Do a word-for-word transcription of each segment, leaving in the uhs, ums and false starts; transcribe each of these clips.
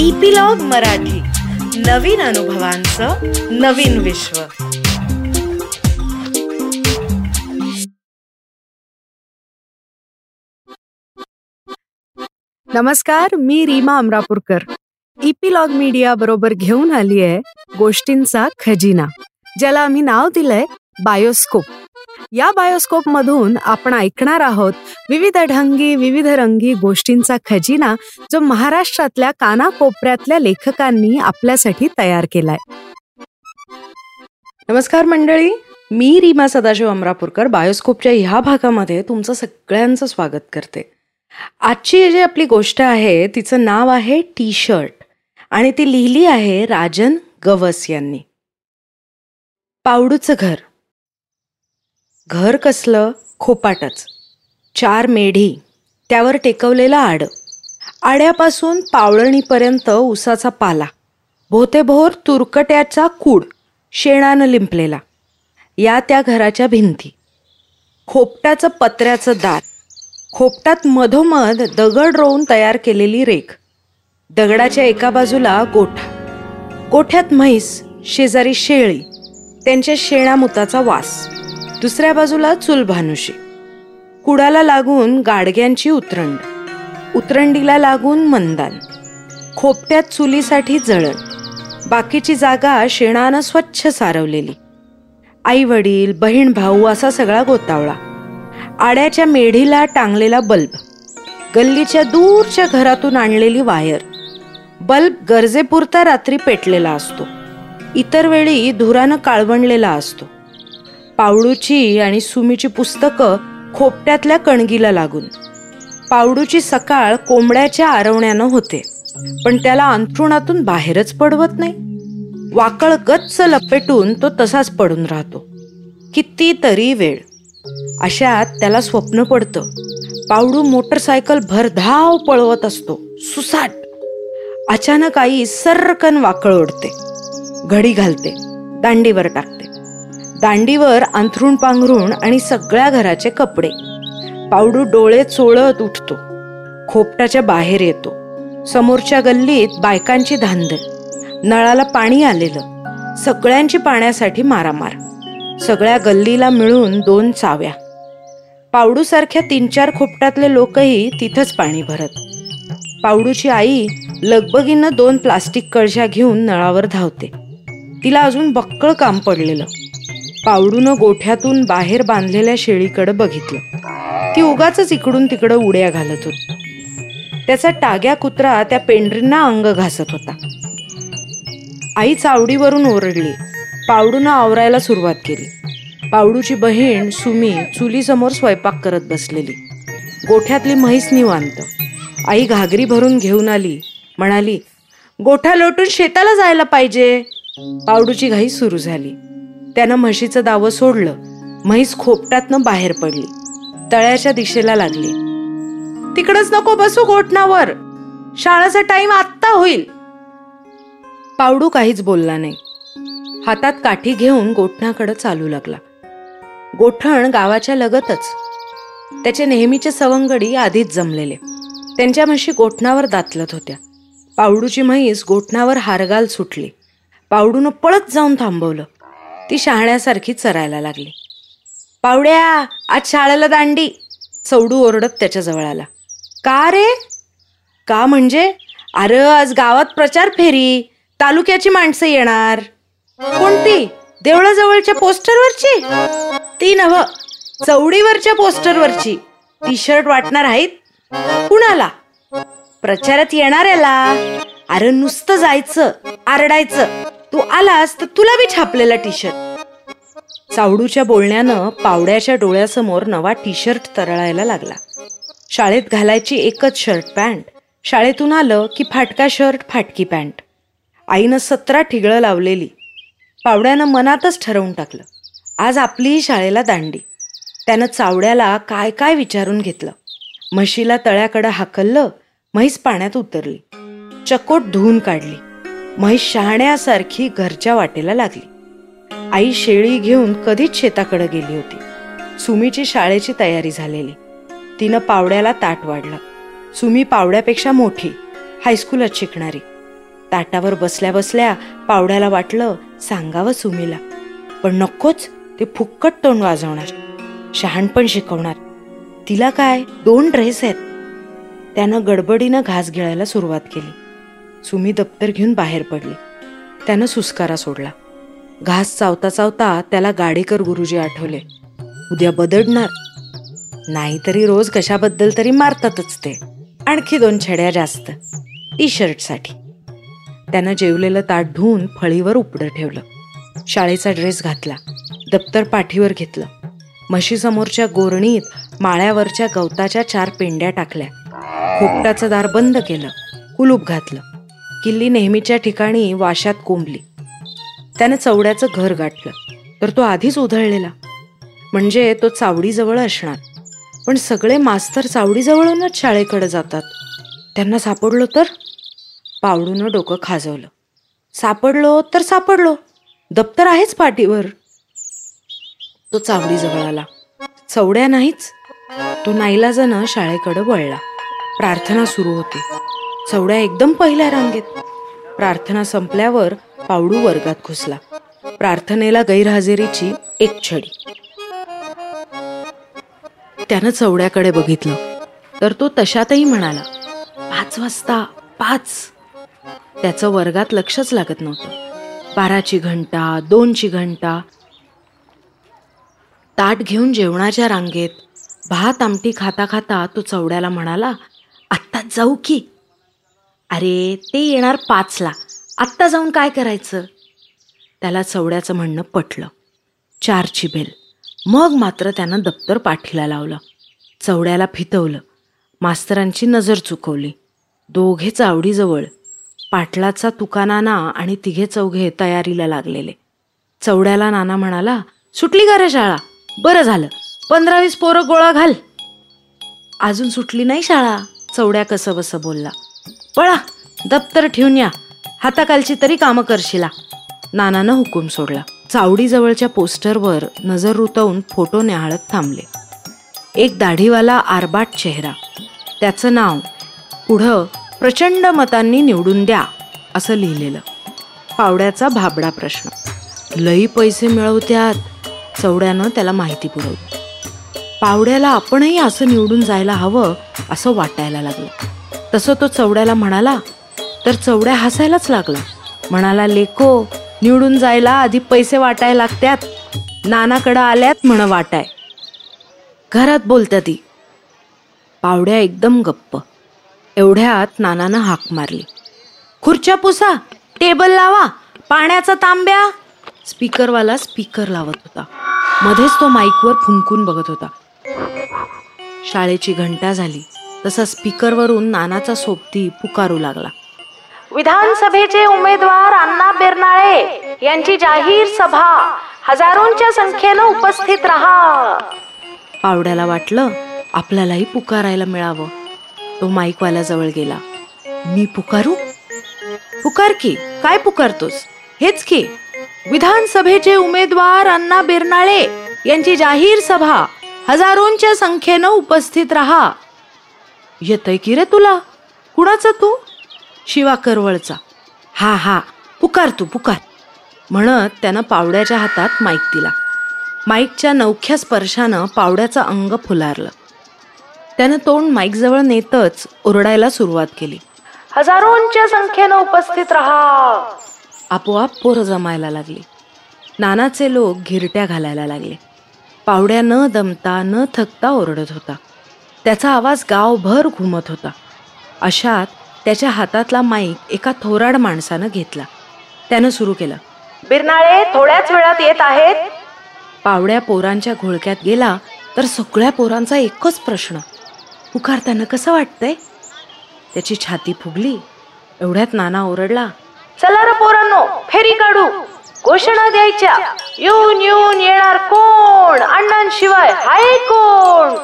Epilogue Marathi, नवीन अनुभवांचं नवीन विश्व. नमस्कार, मी रीमा अमरापूरकर इपिलॉग मीडिया बरोबर घेऊन आली आहे गोष्टींचा खजिना, ज्याला आम्ही नाव दिलंय बायोस्कोप. या बायोस्कोप मधून आपण ऐकणार आहोत विविध ढंगी विविध रंगी गोष्टींचा खजिना, जो महाराष्ट्रातल्या कानाकोपऱ्यातल्या लेखकांनी आपल्यासाठी तयार केलाय. नमस्कार मंडळी, मी रीमा सदाशिव अमरापूरकर बायोस्कोपच्या ह्या भागामध्ये तुमचं सगळ्यांचं स्वागत करते. आजची जी आपली गोष्ट आहे तिचं नाव आहे टी शर्ट, आणि ती लिहिली आहे राजन गवस यांनी. पावडूचं घर. घर कसलं खोपाटच, चार मेढी, त्यावर टेकवलेलं आडं, आड्यापासून पावळणीपर्यंत उसाचा पाला, भोतेभोर तुरकट्याचा कूड शेणानं लिंपलेला, या त्या घराच्या भिंती, खोपटाचं पत्र्याचं दार, खोपटात मधोमध दगड रोवून तयार केलेली रेख, दगडाच्या एका बाजूला गोठा, गोठ्यात म्हैस, शेजारी शेळी, त्यांच्या शेणामुताचा वास, दुसऱ्या बाजूला चुलभानुशी, कुडाला लागून गाडग्यांची उतरंड, उतरंडीला लागून मंदान, खोपट्यात चुलीसाठी जळण, बाकीची जागा शेणानं स्वच्छ सारवलेली, आई वडील बहीण भाऊ असा सगळा गोतावळा, आड्याच्या मेढीला टांगलेला बल्ब, गल्लीच्या दूरच्या घरातून आणलेली वायर, बल्ब गरजेपुरता रात्री पेटलेला असतो, इतर वेळी धुरानं काळवणलेला असतो, पावडूची आणि सुमीची पुस्तकं खोपट्यातल्या कणगीला लागून, पावडूची सकाळ कोंबड्याच्या आरवण्यानं होते, पण त्याला अंथरुणातून बाहेरच पडवत नाही, वाकळ गच्च लपेटून तो तसाच पडून राहतो कितीतरी वेळ. अशात त्याला स्वप्न पडतं, पावडू मोटरसायकल भरधाव पळवत असतो सुसाट. अचानक आई सर्रकन वाकळ ओढते, घडी घालते, दांडीवर टाकते, दांडीवर अंथरूण पांघरूण आणि सगळ्या घराचे कपडे. पावडू डोळे चोळत उठतो, खोपटाच्या बाहेर येतो, समोरच्या गल्लीत बायकांची धांदल, नळाला पाणी आलेलं, सगळ्यांची पाण्यासाठी मारामार, सगळ्या गल्लीला मिळून दोन चाव्या, पावडूसारख्या तीन चार खोपटातले लोकही तिथंच पाणी भरत. पावडूची आई लगबगीनं दोन प्लास्टिक कळशा घेऊन नळावर धावते, तिला अजून बक्कळ काम पडलेलं. पावडूनं गोठ्यातून बाहेर बांधलेल्या शेळीकडे बघितलं, ती उगाचच इकडून तिकडं उड्या घालत होती, त्याचा टाग्या कुत्रा त्या पेंढरींना अंग घासत होता. आई चावडीवरून ओरडली, पावडूनं आवरायला सुरुवात केली. पावडूची बहीण सुमी चुलीसमोर स्वयंपाक करत बसलेली, गोठ्यातली म्हैस निवांत. आई घागरी भरून घेऊन आली, म्हणाली, गोठा लोटून शेताला जायला पाहिजे. पावडूची घाई सुरू झाली, त्यानं म्हशीचं दावं सोडलं, म्हैस खोपटातनं बाहेर पडली, तळ्याच्या दिशेला लागली. तिकडंच नको बसू गोठणावर, शाळेचा टाईम आत्ता होईल. पावडू काहीच बोलला नाही, हातात काठी घेऊन गोठणाकडे चालू लागला. गोठण गावाच्या लगतच, त्याचे नेहमीचे सवंगडी आधीच जमलेले, त्यांच्या म्हशी गोठणावर दातलत होत्या. पावडूची म्हैस गोठणावर हारगाल सुटली, पावडूनं पळत जाऊन थांबवलं, ती शहाण्यासारखी चरायला लागली. पावड्या, आज शाळेला दांडी. चौडू ओरडत त्याच्याजवळ आला. का रे? का म्हणजे, अरे आज गावात प्रचार फेरी, तालुक्याची माणसं येणार. कोणती? देवळाजवळच्या पोस्टरवरची? ती नव्ह, चौडीवरच्या पोस्टरवरची. टी शर्ट वाटणार आहेत कुणाला? प्रचारात येणाऱ्याला. अरे नुसतं जायचं आरडायचं, तू आलास तर तुला बी छापलेला टी शर्ट. चावडूच्या बोलण्यानं पावड्याच्या डोळ्यासमोर नवा टी शर्ट तरळायला लागला. शाळेत घालायची एकच शर्ट पॅन्ट, शाळेतून आलं की फाटका शर्ट फाटकी पॅन्ट. आईनं सतरा ठिगळं लावलेली. पावड्यानं मनातच ठरवून टाकलं, आज आपलीही शाळेला दांडी. त्यानं चावड्याला काय काय विचारून घेतलं, म्हशीला तळ्याकडं हाकललं, म्हैस पाण्यात उतरली, चकोट धुवून काढली, म्हैस शहाण्यासारखी घरच्या वाटेला लागली. आई शेळी घेऊन कधीच शेताकडे गेली होती. सुमीची शाळेची तयारी झालेली, तिनं पावड्याला ताट वाढलं. सुमी पावड्यापेक्षा मोठी, हायस्कूलात शिकणारी, ताटावर बसल्या बसल्या पावड्याला वाटलं सांगावं सुमीला, पण नकोच, ते फुक्कट तोंड वाजवणार, शहाणपण शिकवणार. तिला काय, दोन ड्रेस आहेत. त्यानं गडबडीनं घास गिळायला सुरुवात केली. सुमी दप्तर घेऊन बाहेर पडली. त्यानं सुस्कारा सोडला. घास चावता चावता त्याला गाडेकर गुरुजी आठवले. उद्या बदडणार, नाहीतरी रोज कशाबद्दल तरी मारतातच ते, आणखी दोन छड्या जास्त टी शर्टसाठी. त्यानं जेवलेलं ताट धुवून फळीवर उपडं ठेवलं. शाळेचा ड्रेस घातला, दप्तर पाठीवर घेतलं. म्हशीसमोरच्या गोरणीत माळ्यावरच्या गवताच्या चार पेंड्या टाकल्या. खोपटाचं दार बंद केलं, कुलूप घातलं. किल्ली नेहमीच्या ठिकाणी वाशात कोंबली. त्यानं चवड्याचं घर गाठलं, तर तो आधीच उधळलेला, म्हणजे तो चावडीजवळ असणार. पण सगळे मास्तर चावडीजवळूनच शाळेकडे जातात, त्यांना सापडलो तर? पावडूनं डोकं खाजवलं. सापडलो तर सापडलो, दप्तर आहेच पाठीवर. तो चावडीजवळ आला, चवड्या नाहीच. तो नाईलाजानं शाळेकडे वळला. प्रार्थना सुरू होती. चवड्या एकदम पहिल्या रांगेत. प्रार्थना संपल्यावर पावडू वर्गात घुसला. प्रार्थनेला गैरहजेरीची एक छडी. त्यानं चवड्याकडे बघितलं, तर तो तशातही म्हणाला, पाच वाजता पाच. त्याचं वर्गात लक्षच लागत नव्हतं. बाराची घंटा, दोनची घंटा. ताट घेऊन जेवणाच्या रांगेत भात आमटी खाता खाता तो चवड्याला म्हणाला, आत्ताच जाऊ की. अरे ते येणार पाचला, आत्ता जाऊन काय करायचं? त्याला चवड्याचं म्हणणं पटलं. चारची बेल. मग मात्र त्यानं दप्तर पाठीला लावलं. चवड्याला फितवलं. मास्तरांची नजर चुकवली. दोघे चावडीजवळ, पाटलाचा तुका नाना आणि तिघे चौघे तयारीला लागलेले. चवड्याला नाना म्हणाला, सुटली का रे शाळा? बरं झालं, पंधरा वीस पोरं गोळा घाल. अजून सुटली नाही शाळा, चवड्या कसं बसं बोलला. पळा, दप्तर ठेवून या, हाताखालची तरी कामं करशिला. नानानं हुकूम सोडला. चावडीजवळच्या पोस्टरवर नजर रुतवून फोटो न्याहाळत थांबले. एक दाढीवाला आरबाट चेहरा. त्याचं नाव पुढं प्रचंड मतांनी निवडून द्या असं लिहिलेलं. पावड्याचा भाबडा प्रश्न, लई पैसे मिळवत्यात. चवड्यानं त्याला माहिती पुरवली. पावड्याला आपणही असं निवडून जायला हवं असं वाटायला लागलं. तसं तो चवड्याला म्हणाला, तर चवड्या हसायलाच लागला. म्हणाला, लेको, निवडून जायला आधी पैसे वाटायला लागतात. नानाकडं आल्यात म्हण वाटाय, घरात बोलत्या ती. पावड्या एकदम गप्प. एवढ्यात नानानं हाक मारली, खुर्च्या पुसा, टेबल लावा, पाण्याचा तांब्या. स्पीकरवाला स्पीकर लावत होता. मध्येच तो माईकवर फुंकून बघत होता. शाळेची घंटा झाली तसा स्पीकरवरून नानाचा सोबती पुकारू लागला, विधानसभेचे उमेदवार अण्णा बेरनाळे यांची जाहीर सभा, हजारोंच्या संख्येनं उपस्थित राहा. पावड्याला वाटलं आपल्यालाही पुकारायला मिळावं. तो माईकवाला जवळ गेला. मी पुकारू? पुकार की. काय पुकारतोस? हेच की, विधानसभेचे उमेदवार अण्णा बेरनाळे यांची जाहीर सभा, हजारोंच्या संख्येनं उपस्थित राहा. येतय की रे तुला? कुणाचं तू? शिवा करवळचा. हा हा, पुकार तू पुकार, म्हणत त्यानं पावड्याच्या हातात माईक दिला. माईकच्या नवख्या स्पर्शानं पावड्याचं अंग फुलारलं. त्यानं तोंड माईकजवळ नेतच ओरडायला सुरुवात केली, हजारोंच्या संख्येनं उपस्थित राहा. आपोआप पोरं जमायला लागली. नानाचे लोक घिरट्या घालायला लागले. पावड्या न दमता न थकता ओरडत होता. त्याचा आवाज गावभर घुमत होता. अशात त्याच्या हातातला माईक एका थोराड माणसानं घेतला. त्यानं सुरू केलं, बिरनाळे थोड्याच वेळात येत आहेत. पावड्या पोरांच्या घोळक्यात गेला, तर सगळ्या पोरांचा एकच प्रश्न, पुकारताना कसं वाटतंय? त्याची छाती फुगली. एवढ्यात नाना ओरडला, चला रे पोरांनो, फेरी काढू, घोषणा द्यायच्या, येऊन येऊन येणार कोण, अण्णांशिवाय हाय कोण.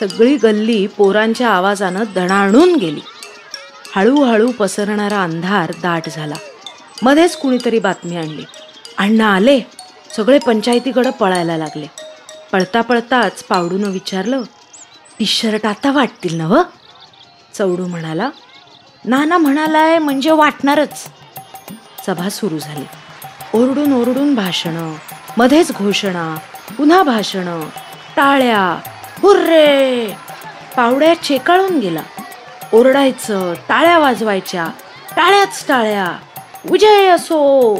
सगळी गल्ली पोरांच्या आवाजानं दणाणून गेली. हळूहळू पसरणारा अंधार दाट झाला. मध्येच कुणीतरी बातमी आणली, अण्णा आले. सगळे पंचायतीकडं पळायला लागले. पळता पळताच पावडूनं विचारलं, टी शर्ट आता वाटतील ना व? चवडू म्हणाला, नाना म्हणालाय म्हणजे वाटणारच. सभा सुरू झाली. ओरडून ओरडून भाषणं, मध्येच घोषणा, पुन्हा भाषणं, टाळ्या, हुर्रे. पावड्या चेकाळून गेला. ओरडायचं, टाळ्या वाजवायच्या, टाळ्याच टाळ्या, विजय असो.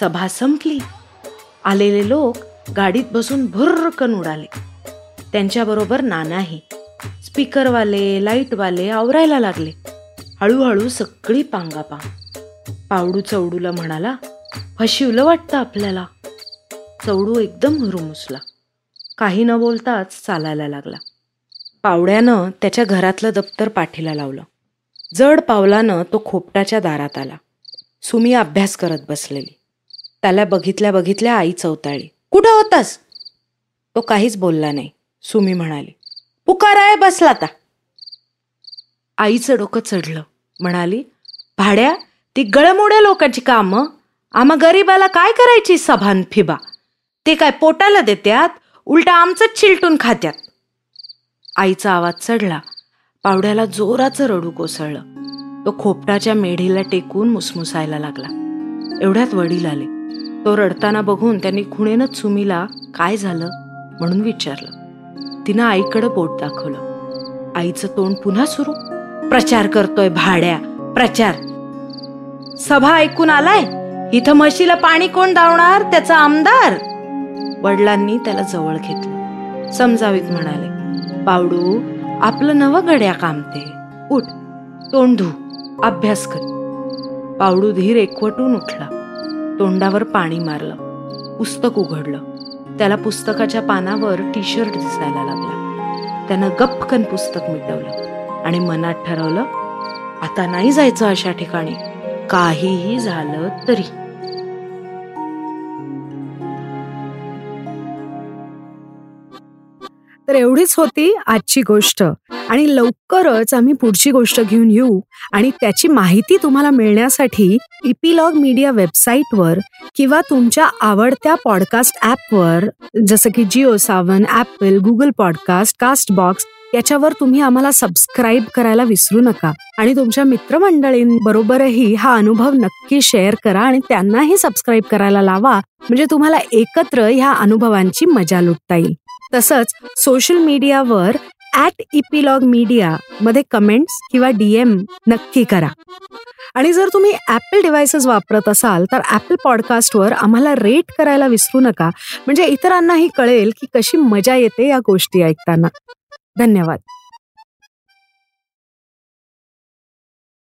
सभा संपली. आलेले लोक गाडीत बसून भुर्रकन उडाले. त्यांच्याबरोबर नानाही. स्पीकरवाले, लाईटवाले आवरायला लागले. हळूहळू सगळी पांगापांग. पावडू चवडूला म्हणाला, फशिवलं वाटतं आपल्याला. चवडू एकदम हुरमुसला. काही न बोलताच चालायला लागला. पावड्यानं त्याच्या घरातलं दप्तर पाठीला लावलं. जड पावलानं तो खोपटाच्या दारात आला. सुमी अभ्यास करत बसलेली. त्याला बघितल्या बघितल्या आई चवताळी, कुठं होतास? तो काहीच बोलला नाही. सुमी म्हणाली, पुकाराय बसला आता. आईचं डोकं चढलं. म्हणाली, भाड्या, ती गळमोड्या लोकांची कामं. आम्हा गरीबाला काय करायची सभान फिबा. ते काय पोटाला देत्यात, उलटा आमचंच चिलटून खात्यात. आईचा आवाज चढला. पावड्याला जोराचं रडू कोसळलं. तो खोपटाच्या मेढीला टेकून मुसमुसायला लागला. एवढ्यात वडील आले. तो रडताना बघून त्यांनी खुणेनंच सुमीला काय झालं म्हणून विचारलं. तिनं आईकडं बोट दाखवलं. आईचं तोंड पुन्हा सुरू, प्रचार करतोय भाड्या, प्रचार. सभा ऐकून आलाय? इथं म्हशीला पाणी कोण दावणार? त्याचा आमदार. वडिलांनी त्याला जवळ घेतलं. समजावीत म्हणाले, पावडू, आपलं नवं गड्या कामते. उठ, तोंड धू, अभ्यास कर. पावडू धीर एकवटून उठला. तोंडावर पाणी मारलं. पुस्तक उघडलं. त्याला पुस्तकाच्या पानावर टी शर्ट दिसायला लागला. त्यानं गपकन पुस्तक मिटवलं आणि मनात ठरवलं, आता नाही जायचं अशा ठिकाणी, काहीही झालं तरी. तर एवढीच होती आजची गोष्ट. आणि लवकरच आम्ही पुढची गोष्ट घेऊन येऊ. आणि त्याची माहिती तुम्हाला मिळण्यासाठी इपिलॉग मीडिया वेबसाईटवर किंवा तुमच्या आवडत्या पॉडकास्ट ॲपवर, जसं की Jio Saavn, Apple, Google podcast, Castbox, याच्यावर तुम्ही आम्हाला सबस्क्राईब करायला विसरू नका. आणि तुमच्या मित्रमंडळींबरोबरही हा अनुभव नक्की शेअर करा आणि त्यांनाही सबस्क्राईब करायला लावा, म्हणजे तुम्हाला एकत्र ह्या अनुभवांची मजा लुटता येईल. तसंच सोशल मीडियावर ॲट इपिलॉग मीडिया मध्ये कमेंट्स किंवा डीएम नक्की करा. आणि जर तुम्ही ॲपल डिव्हायसेस वापरत असाल तर ॲपल पॉडकास्टवर आम्हाला रेट करायला विसरू नका, म्हणजे इतरांनाही कळेल की कशी मजा येते या गोष्टी ऐकताना. धन्यवाद.